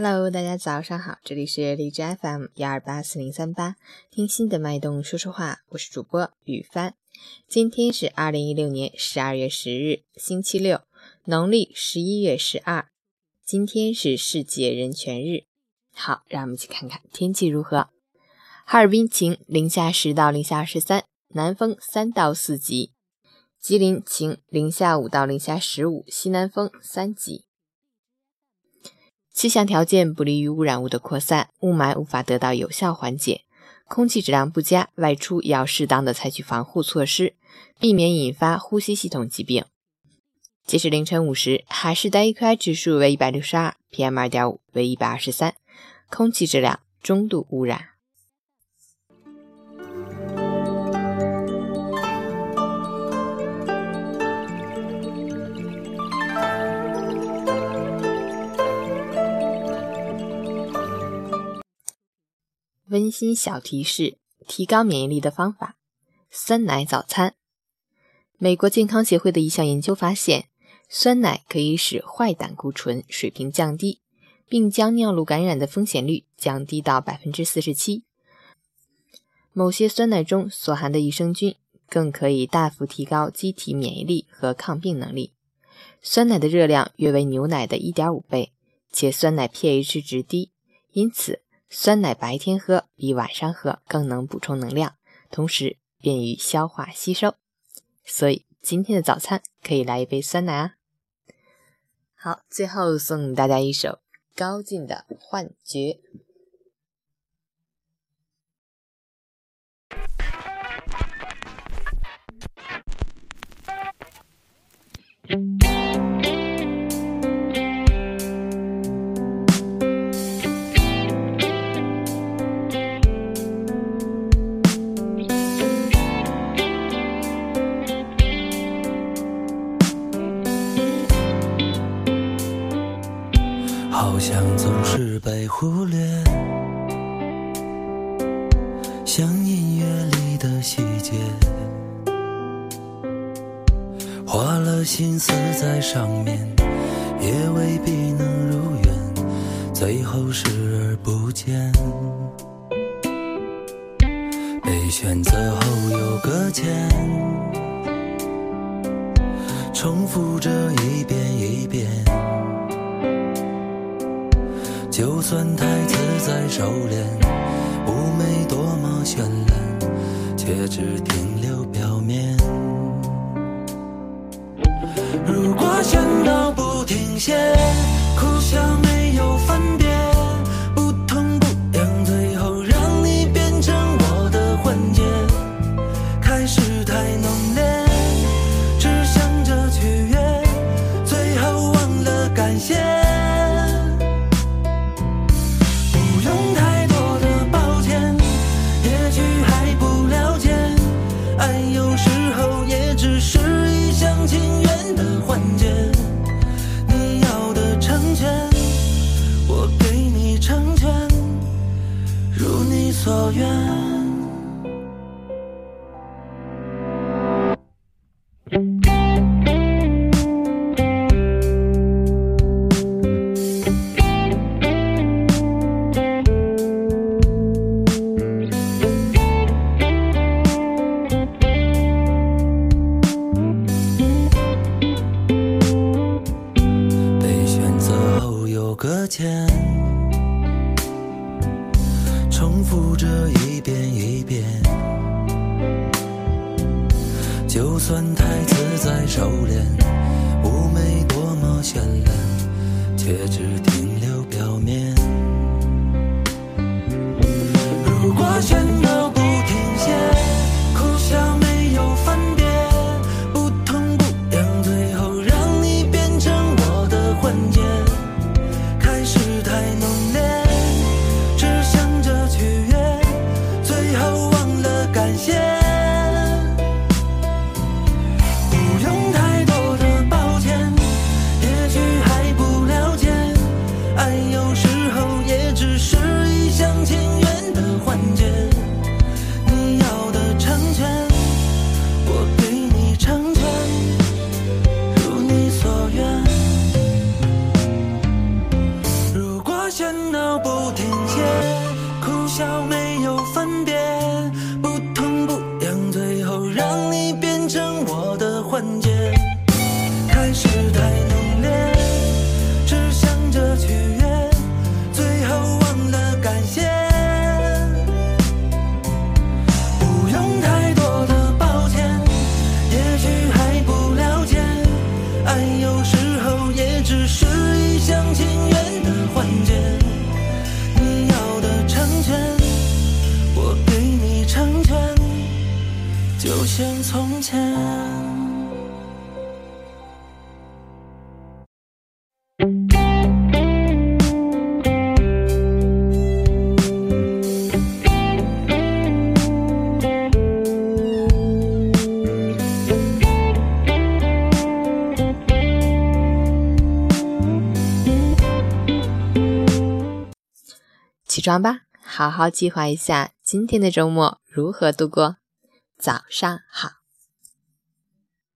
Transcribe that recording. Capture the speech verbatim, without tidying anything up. Hello， 大家早上好，这里是荔枝 F M 一二八四零三八，听心的脉动说说话，我是主播雨帆。今天是二零一六年十二月十日，星期六，农历十一月十二，今天是世界人权日。好，让我们去看看天气如何。哈尔滨晴，零下十到零下二十三，南风三到四级。吉林晴，零下五到零下十五，西南风三级。气象条件不利于污染物的扩散，雾霾无法得到有效缓解，空气质量不佳，外出也要适当的采取防护措施，避免引发呼吸系统疾病。截至凌晨五时，哈市的 E Q I 指数为 一百六十二， P M 二点五 为一百二十三，空气质量中度污染。温馨小提示，提高免疫力的方法：酸奶早餐。美国健康协会的一项研究发现，酸奶可以使坏胆固醇水平降低，并将尿路感染的风险率降低到 百分之四十七。 某些酸奶中所含的益生菌更可以大幅提高机体免疫力和抗病能力。酸奶的热量约为牛奶的 一点五倍，且酸奶 pH 值低，因此酸奶白天喝比晚上喝更能补充能量，同时便于消化吸收。所以今天的早餐可以来一杯酸奶啊。好，最后送大家一首高进的《幻觉》。好像总是被忽略，像音乐里的细节，花了心思在上面，也未必能如愿，最后视而不见，被选择后又搁浅，重复着一遍一遍，就算太自在收敛，妩媚多么绚烂，却只停留表面。如果喧闹不停歇，苦笑没有分别，不痛不痒，最后让你变成我的幻觉，开始太浓烈，只想着取悦，最后忘了感谢。所愿，被选择后又搁浅，重复着一遍一遍，就算太自在收敛，妩媚多么绚烂，却只停留表面。如果喧闹不停歇，苦笑没有分别，不痛不痒，最后让你变成我的幻觉，开始太浓烈，有时候也只是一厢情愿的幻觉。像从前。起床吧，好好计划一下今天的周末如何度过。早上好。